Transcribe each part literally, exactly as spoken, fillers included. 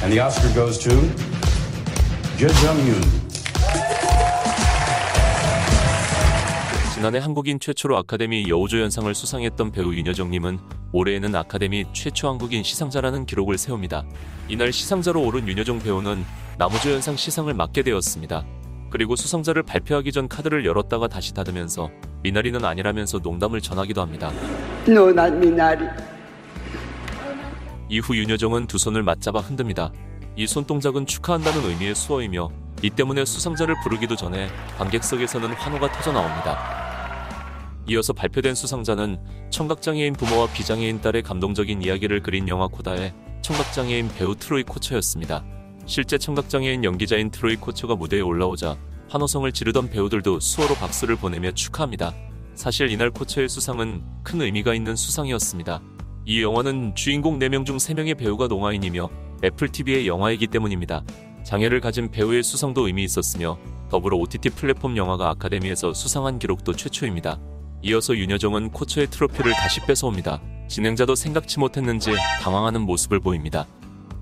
And the Oscar goes to Yuh-Jung Youn. 지난해 한국인 최초로 아카데미 여우조연상을 수상했던 배우 윤여정님은 올해에는 아카데미 최초 한국인 시상자라는 기록을 세웁니다. 이날 시상자로 오른 윤여정 배우는 남우조연상 시상을 맡게 되었습니다. 그리고 수상자를 발표하기 전 카드를 열었다가 다시 닫으면서 미나리는 아니라면서 농담을 전하기도 합니다. No, not 미나리. 이후 윤여정은 두 손을 맞잡아 흔듭니다. 이 손동작은 축하한다는 의미의 수어이며 이 때문에 수상자를 부르기도 전에 관객석에서는 환호가 터져나옵니다. 이어서 발표된 수상자는 청각장애인 부모와 비장애인 딸의 감동적인 이야기를 그린 영화 코다의 청각장애인 배우 트로이 코처였습니다. 실제 청각장애인 연기자인 트로이 코처가 무대에 올라오자 환호성을 지르던 배우들도 수어로 박수를 보내며 축하합니다. 사실 이날 코처의 수상은 큰 의미가 있는 수상이었습니다. 이 영화는 주인공 네 명 중 세 명의 배우가 농아인이며 애플티비의 영화이기 때문입니다. 장애를 가진 배우의 수상도 의미 있었으며 더불어 오티티 플랫폼 영화가 아카데미에서 수상한 기록도 최초입니다. 이어서 윤여정은 코처의 트로피를 다시 뺏어옵니다. 진행자도 생각지 못했는지 당황하는 모습을 보입니다.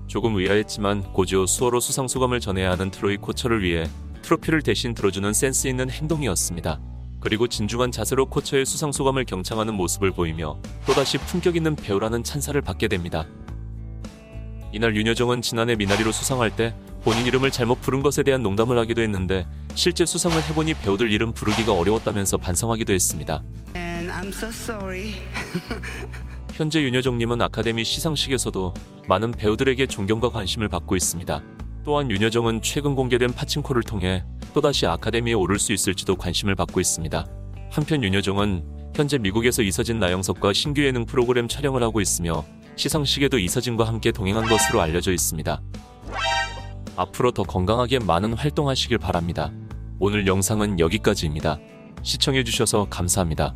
조금 의아했지만 고지오 수어로 수상 소감을 전해야 하는 트로이 코처를 위해 트로피를 대신 들어주는 센스 있는 행동이었습니다. 그리고 진중한 자세로 코처의 수상 소감을 경청하는 모습을 보이며 또다시 품격 있는 배우라는 찬사를 받게 됩니다. 이날 윤여정은 지난해 미나리로 수상할 때 본인 이름을 잘못 부른 것에 대한 농담을 하기도 했는데 실제 수상을 해보니 배우들 이름 부르기가 어려웠다면서 반성하기도 했습니다. And I'm so sorry. 현재 윤여정님은 아카데미 시상식에서도 많은 배우들에게 존경과 관심을 받고 있습니다. 또한 윤여정은 최근 공개된 파친코를 통해 또다시 아카데미에 오를 수 있을지도 관심을 받고 있습니다. 한편 윤여정은 현재 미국에서 이서진 나영석과 신규 예능 프로그램 촬영을 하고 있으며 시상식에도 이서진과 함께 동행한 것으로 알려져 있습니다. 앞으로 더 건강하게 많은 활동하시길 바랍니다. 오늘 영상은 여기까지입니다. 시청해주셔서 감사합니다.